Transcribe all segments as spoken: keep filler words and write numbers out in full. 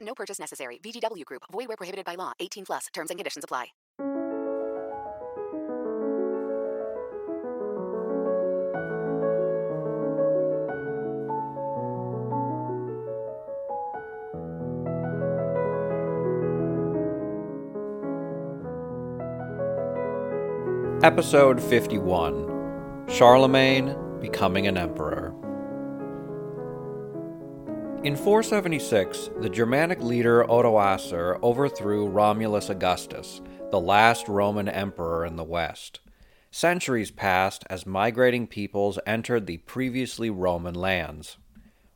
No purchase necessary. V G W Group. Void where prohibited by law. eighteen plus. Terms and conditions apply. Episode fifty-one, Charlemagne Becoming an Emperor. In four seventy-six, the Germanic leader Odoacer overthrew Romulus Augustus, the last Roman emperor in the West. Centuries passed as migrating peoples entered the previously Roman lands.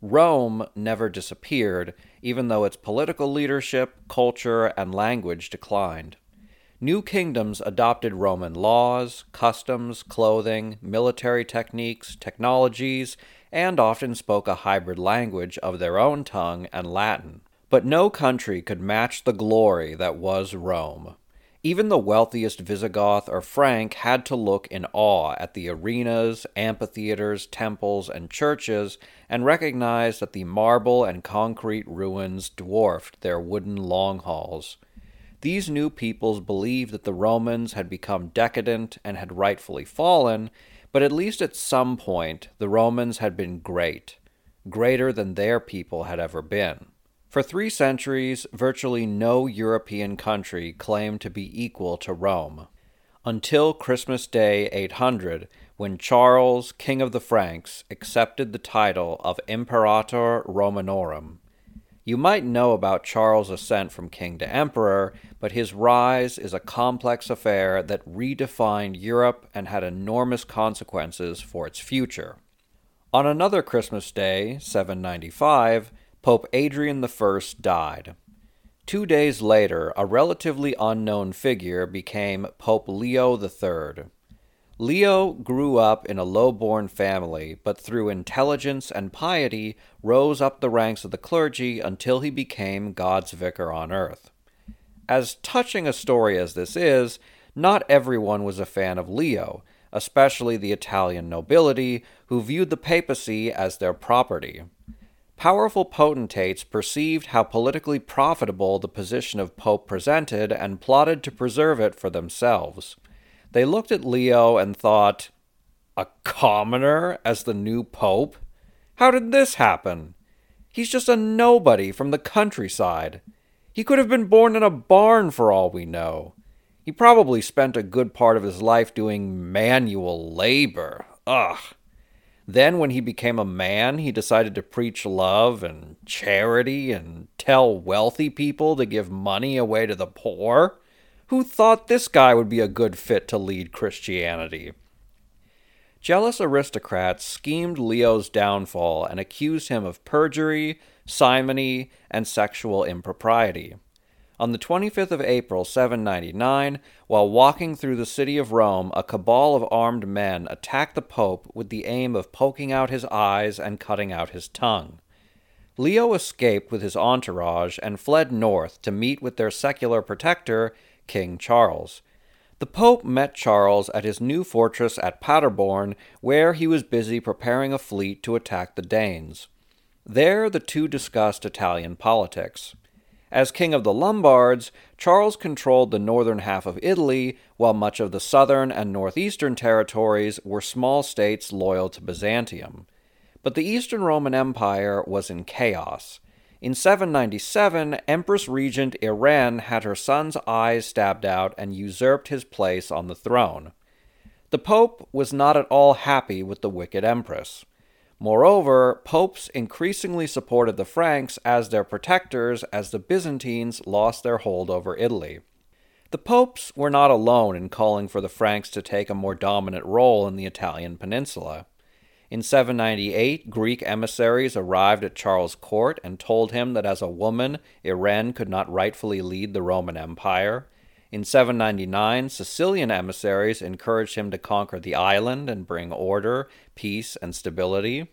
Rome never disappeared, even though its political leadership, culture, and language declined. New kingdoms adopted Roman laws, customs, clothing, military techniques, technologies, and often spoke a hybrid language of their own tongue and Latin. But no country could match the glory that was Rome. Even the wealthiest Visigoth or Frank had to look in awe at the arenas, amphitheaters, temples, and churches, and recognize that the marble and concrete ruins dwarfed their wooden long halls. These new peoples believed that the Romans had become decadent and had rightfully fallen, but at least at some point the Romans had been great, greater than their people had ever been. For three centuries, virtually no European country claimed to be equal to Rome, until Christmas Day eight hundred, when Charles, King of the Franks, accepted the title of Imperator Romanorum. You might know about Charles' ascent from king to emperor, but his rise is a complex affair that redefined Europe and had enormous consequences for its future. On another Christmas day, seven ninety-five, Pope Adrian the First died. Two days later, a relatively unknown figure became Pope Leo the Third. Leo grew up in a low-born family, but through intelligence and piety rose up the ranks of the clergy until he became God's vicar on earth. As touching a story as this is, not everyone was a fan of Leo, especially the Italian nobility, who viewed the papacy as their property. Powerful potentates perceived how politically profitable the position of Pope presented and plotted to preserve it for themselves. They looked at Leo and thought, a commoner as the new pope? How did this happen? He's just a nobody from the countryside. He could have been born in a barn for all we know. He probably spent a good part of his life doing manual labor. Ugh. Then when he became a man, he decided to preach love and charity and tell wealthy people to give money away to the poor. Who thought this guy would be a good fit to lead Christianity? Jealous aristocrats schemed Leo's downfall and accused him of perjury, simony, and sexual impropriety. On the twenty-fifth of April, seven ninety-nine, while walking through the city of Rome, a cabal of armed men attacked the Pope with the aim of poking out his eyes and cutting out his tongue. Leo escaped with his entourage and fled north to meet with their secular protector, King Charles. The Pope met Charles at his new fortress at Paderborn, where he was busy preparing a fleet to attack the Danes. There, the two discussed Italian politics. As king of the Lombards, Charles controlled the northern half of Italy, while much of the southern and northeastern territories were small states loyal to Byzantium. But the Eastern Roman Empire was in chaos. In seven ninety-seven, Empress Regent Irene had her son's eyes stabbed out and usurped his place on the throne. The Pope was not at all happy with the wicked Empress. Moreover, popes increasingly supported the Franks as their protectors as the Byzantines lost their hold over Italy. The popes were not alone in calling for the Franks to take a more dominant role in the Italian peninsula. In seven ninety-eight, Greek emissaries arrived at Charles' court and told him that as a woman, Irene could not rightfully lead the Roman Empire. In seven ninety-nine, Sicilian emissaries encouraged him to conquer the island and bring order, peace, and stability.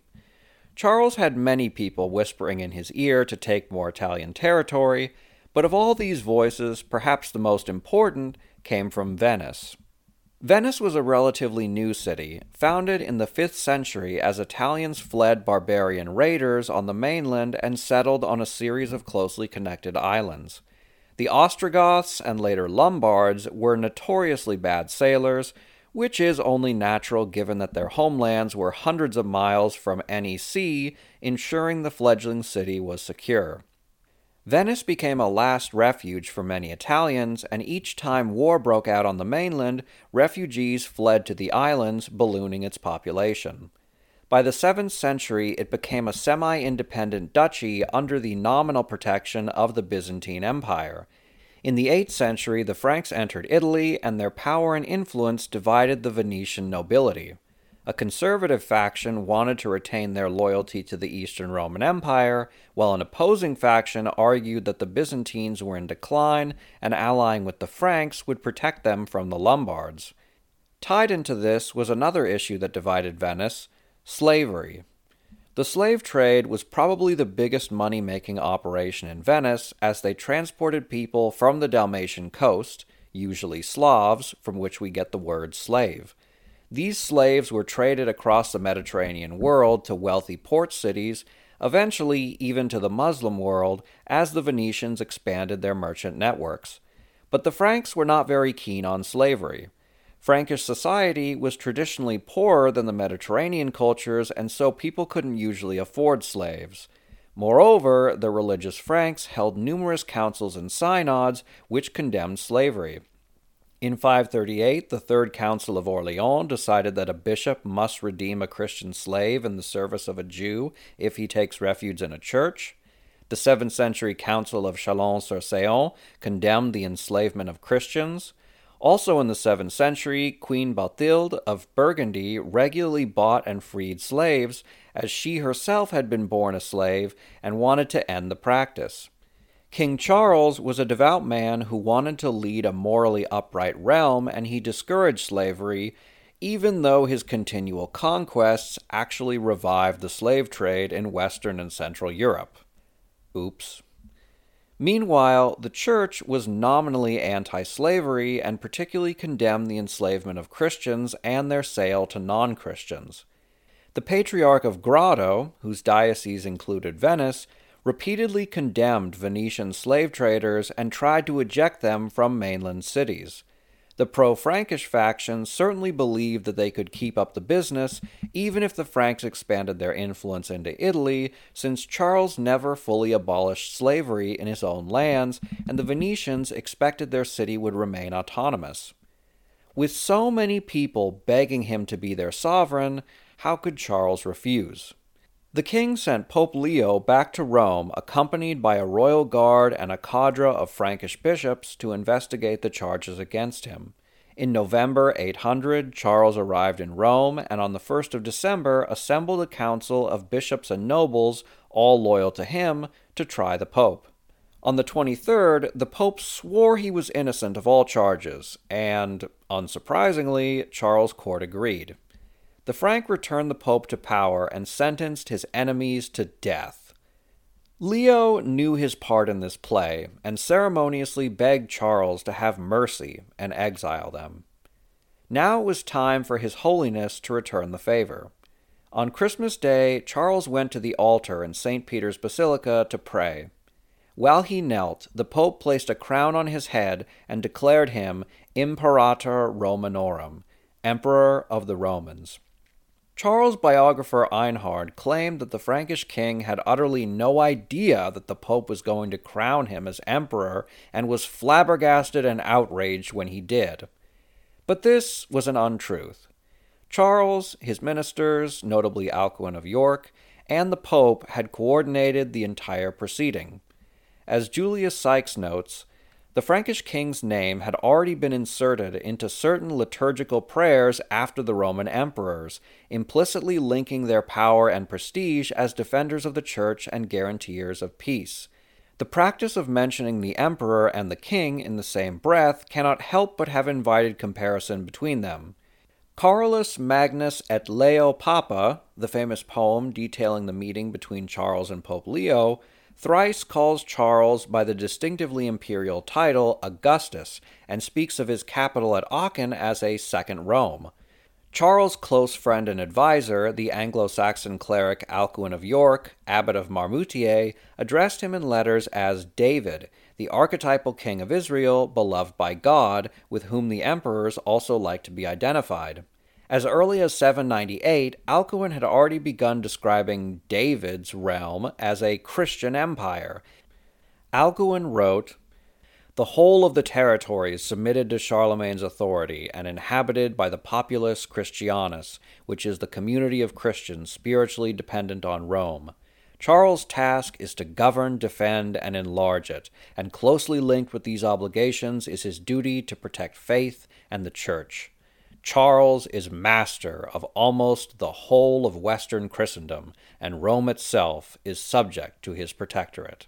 Charles had many people whispering in his ear to take more Italian territory, but of all these voices, perhaps the most important came from Venice. Venice was a relatively new city, founded in the fifth century as Italians fled barbarian raiders on the mainland and settled on a series of closely connected islands. The Ostrogoths and later Lombards were notoriously bad sailors, which is only natural given that their homelands were hundreds of miles from any sea, ensuring the fledgling city was secure. Venice became a last refuge for many Italians, and each time war broke out on the mainland, refugees fled to the islands, ballooning its population. By the seventh century, it became a semi-independent duchy under the nominal protection of the Byzantine Empire. In the eighth century, the Franks entered Italy, and their power and influence divided the Venetian nobility. A conservative faction wanted to retain their loyalty to the Eastern Roman Empire, while an opposing faction argued that the Byzantines were in decline and allying with the Franks would protect them from the Lombards. Tied into this was another issue that divided Venice: slavery. The slave trade was probably the biggest money-making operation in Venice, as they transported people from the Dalmatian coast, usually Slavs, from which we get the word slave. These slaves were traded across the Mediterranean world to wealthy port cities, eventually even to the Muslim world, as the Venetians expanded their merchant networks. But the Franks were not very keen on slavery. Frankish society was traditionally poorer than the Mediterranean cultures, and so people couldn't usually afford slaves. Moreover, the religious Franks held numerous councils and synods which condemned slavery. In five thirty-eight, the Third Council of Orléans decided that a bishop must redeem a Christian slave in the service of a Jew if he takes refuge in a church. The seventh century Council of Chalons-sur-Saône condemned the enslavement of Christians. Also in the seventh century, Queen Bathilde of Burgundy regularly bought and freed slaves, as she herself had been born a slave and wanted to end the practice. King Charles was a devout man who wanted to lead a morally upright realm, and he discouraged slavery, even though his continual conquests actually revived the slave trade in Western and Central Europe. Oops. Meanwhile, the Church was nominally anti-slavery and particularly condemned the enslavement of Christians and their sale to non-Christians. The Patriarch of Grado, whose diocese included Venice, repeatedly condemned Venetian slave traders and tried to eject them from mainland cities. The pro-Frankish faction certainly believed that they could keep up the business, even if the Franks expanded their influence into Italy, since Charles never fully abolished slavery in his own lands, and the Venetians expected their city would remain autonomous. With so many people begging him to be their sovereign, how could Charles refuse? The king sent Pope Leo back to Rome, accompanied by a royal guard and a cadre of Frankish bishops, to investigate the charges against him. In November eight hundred, Charles arrived in Rome, and on the first of December assembled a council of bishops and nobles, all loyal to him, to try the pope. On the twenty-third, the pope swore he was innocent of all charges, and, unsurprisingly, Charles' court agreed. The Frank returned the Pope to power and sentenced his enemies to death. Leo knew his part in this play and ceremoniously begged Charles to have mercy and exile them. Now it was time for His Holiness to return the favor. On Christmas Day, Charles went to the altar in Saint Peter's Basilica to pray. While he knelt, the Pope placed a crown on his head and declared him Imperator Romanorum, Emperor of the Romans. Charles' biographer Einhard claimed that the Frankish king had utterly no idea that the Pope was going to crown him as emperor and was flabbergasted and outraged when he did. But this was an untruth. Charles, his ministers, notably Alcuin of York, and the Pope had coordinated the entire proceeding. As Julius Sykes notes, The Frankish king's name had already been inserted into certain liturgical prayers after the Roman emperors, implicitly linking their power and prestige as defenders of the church and guarantors of peace. The practice of mentioning the emperor and the king in the same breath cannot help but have invited comparison between them. Carolus Magnus et Leo Papa, the famous poem detailing the meeting between Charles and Pope Leo, thrice calls Charles by the distinctively imperial title Augustus, and speaks of his capital at Aachen as a second Rome. Charles' close friend and advisor, the Anglo-Saxon cleric Alcuin of York, abbot of Marmoutier, addressed him in letters as David, the archetypal king of Israel, beloved by God, with whom the emperors also liked to be identified. As early as seven ninety-eight, Alcuin had already begun describing David's realm as a Christian empire. Alcuin wrote, "The whole of the territory is submitted to Charlemagne's authority and inhabited by the populus Christianus, which is the community of Christians spiritually dependent on Rome. Charles' task is to govern, defend, and enlarge it, and closely linked with these obligations is his duty to protect faith and the church. Charles is master of almost the whole of Western Christendom, and Rome itself is subject to his protectorate."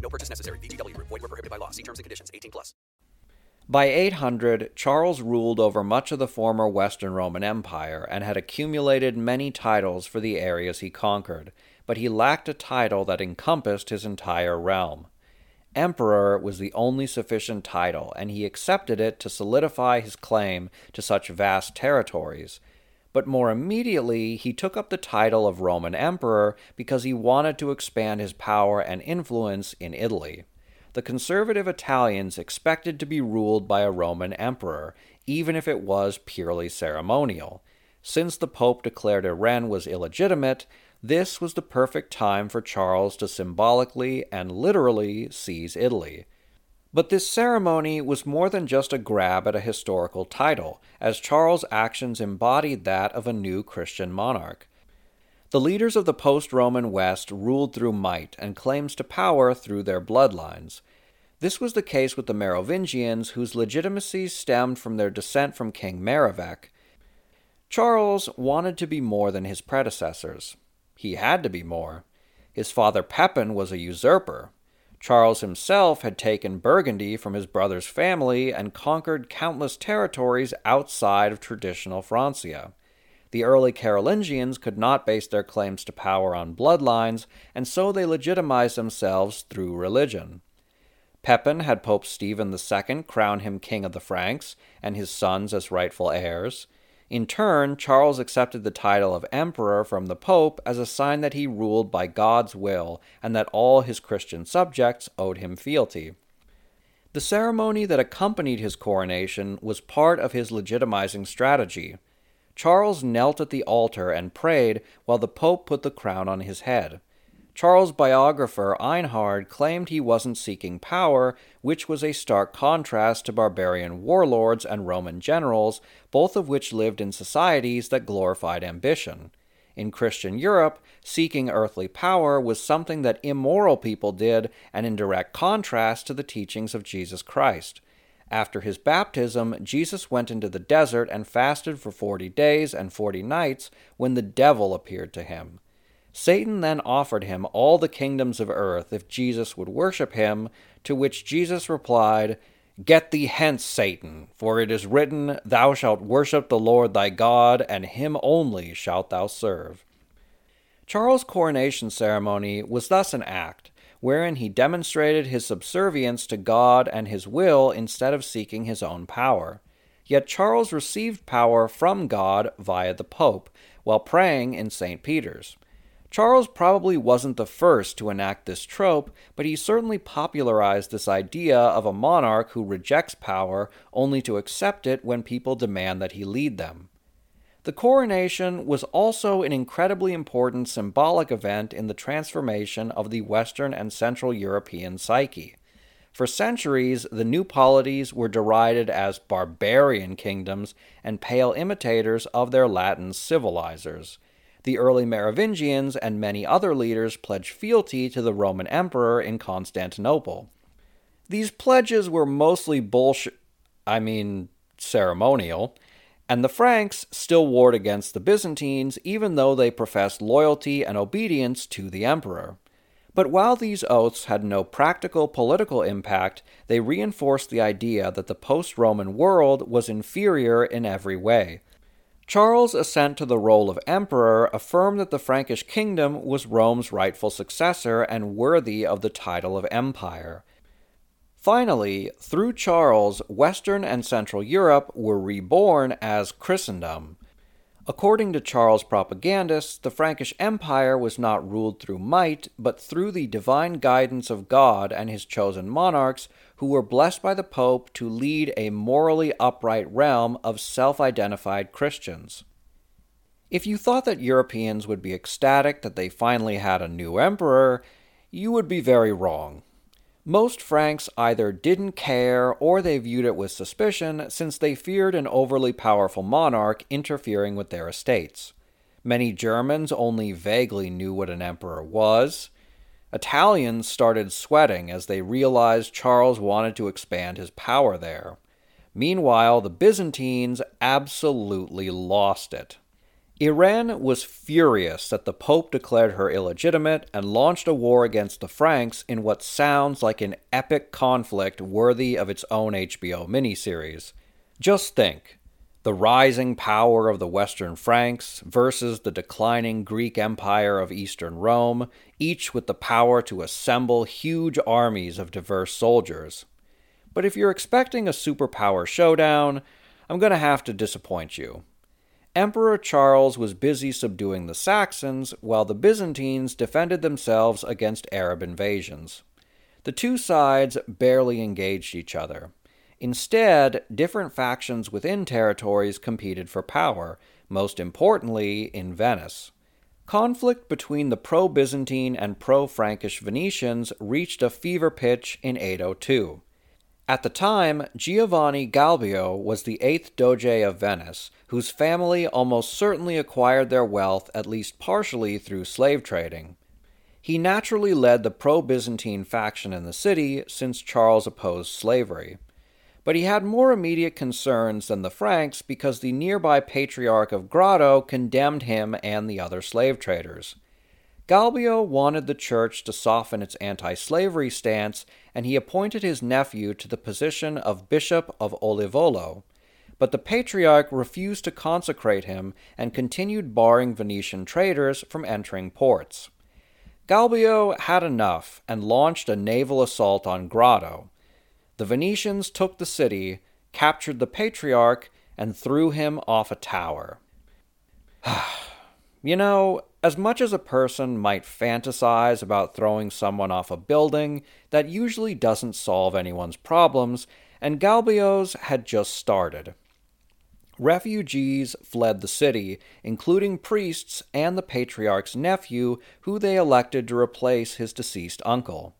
No purchase necessary. V G W. Void where prohibited by law. See terms and conditions. eighteen plus. By eight hundred, Charles ruled over much of the former Western Roman Empire and had accumulated many titles for the areas he conquered, but he lacked a title that encompassed his entire realm. Emperor was the only sufficient title, and he accepted it to solidify his claim to such vast territories. But more immediately, he took up the title of Roman Emperor because he wanted to expand his power and influence in Italy. The conservative Italians expected to be ruled by a Roman emperor, even if it was purely ceremonial. Since the Pope declared Irene was illegitimate, this was the perfect time for Charles to symbolically and literally seize Italy. But this ceremony was more than just a grab at a historical title, as Charles' actions embodied that of a new Christian monarch. The leaders of the post-Roman West ruled through might and claims to power through their bloodlines. This was the case with the Merovingians, whose legitimacy stemmed from their descent from King Merovech. Charles wanted to be more than his predecessors. He had to be more. His father Pepin was a usurper. Charles himself had taken Burgundy from his brother's family and conquered countless territories outside of traditional Francia. The early Carolingians could not base their claims to power on bloodlines, and so they legitimized themselves through religion. Pepin had Pope Stephen the Second crown him king of the Franks, and his sons as rightful heirs. In turn, Charles accepted the title of emperor from the Pope as a sign that he ruled by God's will, and that all his Christian subjects owed him fealty. The ceremony that accompanied his coronation was part of his legitimizing strategy. Charles knelt at the altar and prayed while the Pope put the crown on his head. Charles' biographer Einhard claimed he wasn't seeking power, which was a stark contrast to barbarian warlords and Roman generals, both of which lived in societies that glorified ambition. In Christian Europe, seeking earthly power was something that immoral people did, and in direct contrast to the teachings of Jesus Christ. After his baptism, Jesus went into the desert and fasted for forty days and forty nights when the devil appeared to him. Satan then offered him all the kingdoms of earth if Jesus would worship him, to which Jesus replied, "Get thee hence, Satan, for it is written, Thou shalt worship the Lord thy God, and him only shalt thou serve." Charles' coronation ceremony was thus an act wherein he demonstrated his subservience to God and his will instead of seeking his own power. Yet Charles received power from God via the Pope, while praying in Saint Peter's. Charles probably wasn't the first to enact this trope, but he certainly popularized this idea of a monarch who rejects power only to accept it when people demand that he lead them. The coronation was also an incredibly important symbolic event in the transformation of the Western and Central European psyche. For centuries, the new polities were derided as barbarian kingdoms and pale imitators of their Latin civilizers. The early Merovingians and many other leaders pledged fealty to the Roman emperor in Constantinople. These pledges were mostly bullshit, I mean, ceremonial, and the Franks still warred against the Byzantines even though they professed loyalty and obedience to the emperor. But while these oaths had no practical political impact, they reinforced the idea that the post-Roman world was inferior in every way. Charles' ascent to the role of emperor affirmed that the Frankish kingdom was Rome's rightful successor and worthy of the title of empire. Finally, through Charles, Western and Central Europe were reborn as Christendom. According to Charles' propagandists, the Frankish Empire was not ruled through might, but through the divine guidance of God and his chosen monarchs, who were blessed by the Pope to lead a morally upright realm of self-identified Christians. If you thought that Europeans would be ecstatic that they finally had a new emperor, you would be very wrong. Most Franks either didn't care or they viewed it with suspicion since they feared an overly powerful monarch interfering with their estates. Many Germans only vaguely knew what an emperor was. Italians started sweating as they realized Charles wanted to expand his power there. Meanwhile, the Byzantines absolutely lost it. Irene was furious that the Pope declared her illegitimate and launched a war against the Franks in what sounds like an epic conflict worthy of its own H B O miniseries. Just think, the rising power of the Western Franks versus the declining Greek Empire of Eastern Rome, each with the power to assemble huge armies of diverse soldiers. But if you're expecting a superpower showdown, I'm going to have to disappoint you. Emperor Charles was busy subduing the Saxons, while the Byzantines defended themselves against Arab invasions. The two sides barely engaged each other. Instead, different factions within territories competed for power, most importantly in Venice. Conflict between the pro-Byzantine and pro-Frankish Venetians reached a fever pitch in eight oh two. At the time, Giovanni Galbio was the eighth Doge of Venice, whose family almost certainly acquired their wealth at least partially through slave trading. He naturally led the pro-Byzantine faction in the city since Charles opposed slavery. But he had more immediate concerns than the Franks because the nearby Patriarch of Grado condemned him and the other slave traders. Galbio wanted the church to soften its anti-slavery stance, and he appointed his nephew to the position of Bishop of Olivolo. But the Patriarch refused to consecrate him and continued barring Venetian traders from entering ports. Galbio had enough and launched a naval assault on Grado. The Venetians took the city, captured the Patriarch, and threw him off a tower. You know, as much as a person might fantasize about throwing someone off a building, that usually doesn't solve anyone's problems, and Galbio's had just started. Refugees fled the city, including priests and the Patriarch's nephew, who they elected to replace his deceased uncle.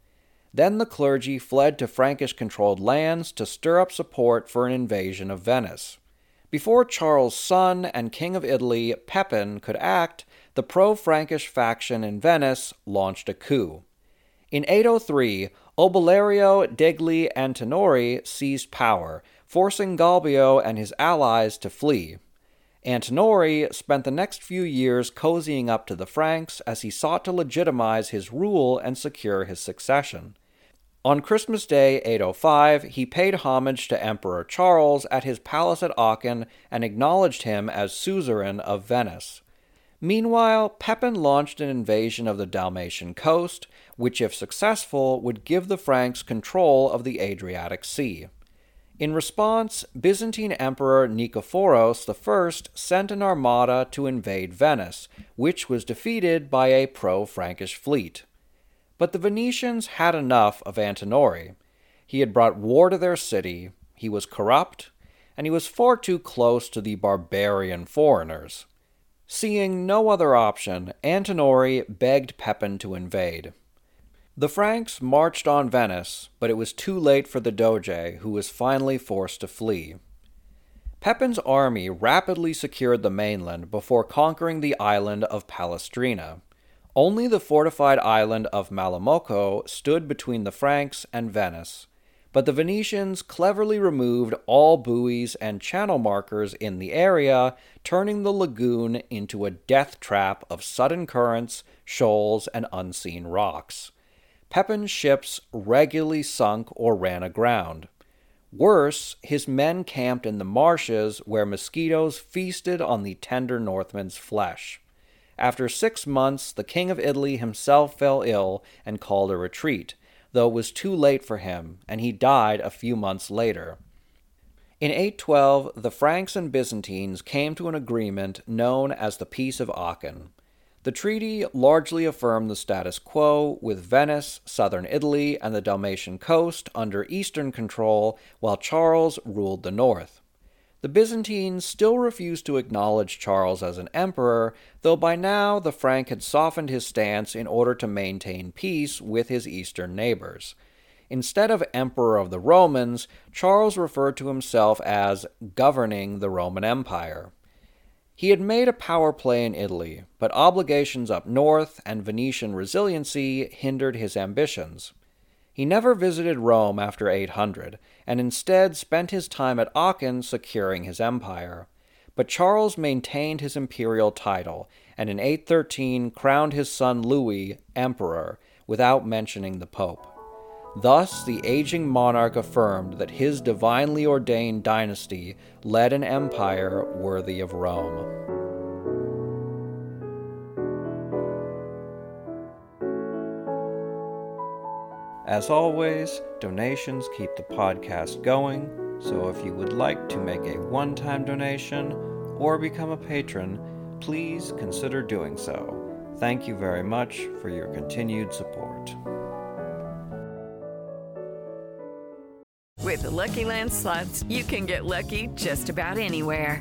Then the clergy fled to Frankish-controlled lands to stir up support for an invasion of Venice. Before Charles' son and King of Italy, Pepin, could act, the pro-Frankish faction in Venice launched a coup. In eight oh three, Obelerio degli Antinori seized power, forcing Galbio and his allies to flee. Antinori spent the next few years cozying up to the Franks as he sought to legitimize his rule and secure his succession. On Christmas Day eight oh five, he paid homage to Emperor Charles at his palace at Aachen and acknowledged him as suzerain of Venice. Meanwhile, Pepin launched an invasion of the Dalmatian coast, which, if successful, would give the Franks control of the Adriatic Sea. In response, Byzantine Emperor Nikephoros the First sent an armada to invade Venice, which was defeated by a pro-Frankish fleet. But the Venetians had enough of Antinori. He had brought war to their city, he was corrupt, and he was far too close to the barbarian foreigners. Seeing no other option, Antinori begged Pepin to invade. The Franks marched on Venice, but it was too late for the Doge, who was finally forced to flee. Pepin's army rapidly secured the mainland before conquering the island of Palestrina. Only the fortified island of Malamocco stood between the Franks and Venice, but the Venetians cleverly removed all buoys and channel markers in the area, turning the lagoon into a death trap of sudden currents, shoals, and unseen rocks. Pepin's ships regularly sunk or ran aground. Worse, his men camped in the marshes where mosquitoes feasted on the tender Northmen's flesh. After six months, the king of Italy himself fell ill and called a retreat, though it was too late for him, and he died a few months later. In eight twelve, the Franks and Byzantines came to an agreement known as the Peace of Aachen. The treaty largely affirmed the status quo, with Venice, southern Italy, and the Dalmatian coast under eastern control, while Charles ruled the north. The Byzantines still refused to acknowledge Charles as an emperor, though by now the Frank had softened his stance in order to maintain peace with his eastern neighbors. Instead of Emperor of the Romans, Charles referred to himself as governing the Roman Empire. He had made a power play in Italy, but obligations up north and Venetian resiliency hindered his ambitions. He never visited Rome after eight hundred, and instead spent his time at Aachen securing his empire. But Charles maintained his imperial title, and in eight thirteen crowned his son Louis emperor, without mentioning the Pope. Thus, the aging monarch affirmed that his divinely ordained dynasty led an empire worthy of Rome. As always, donations keep the podcast going, so if you would like to make a one-time donation or become a patron, please consider doing so. Thank you very much for your continued support. With the Lucky Land Slots, you can get lucky just about anywhere.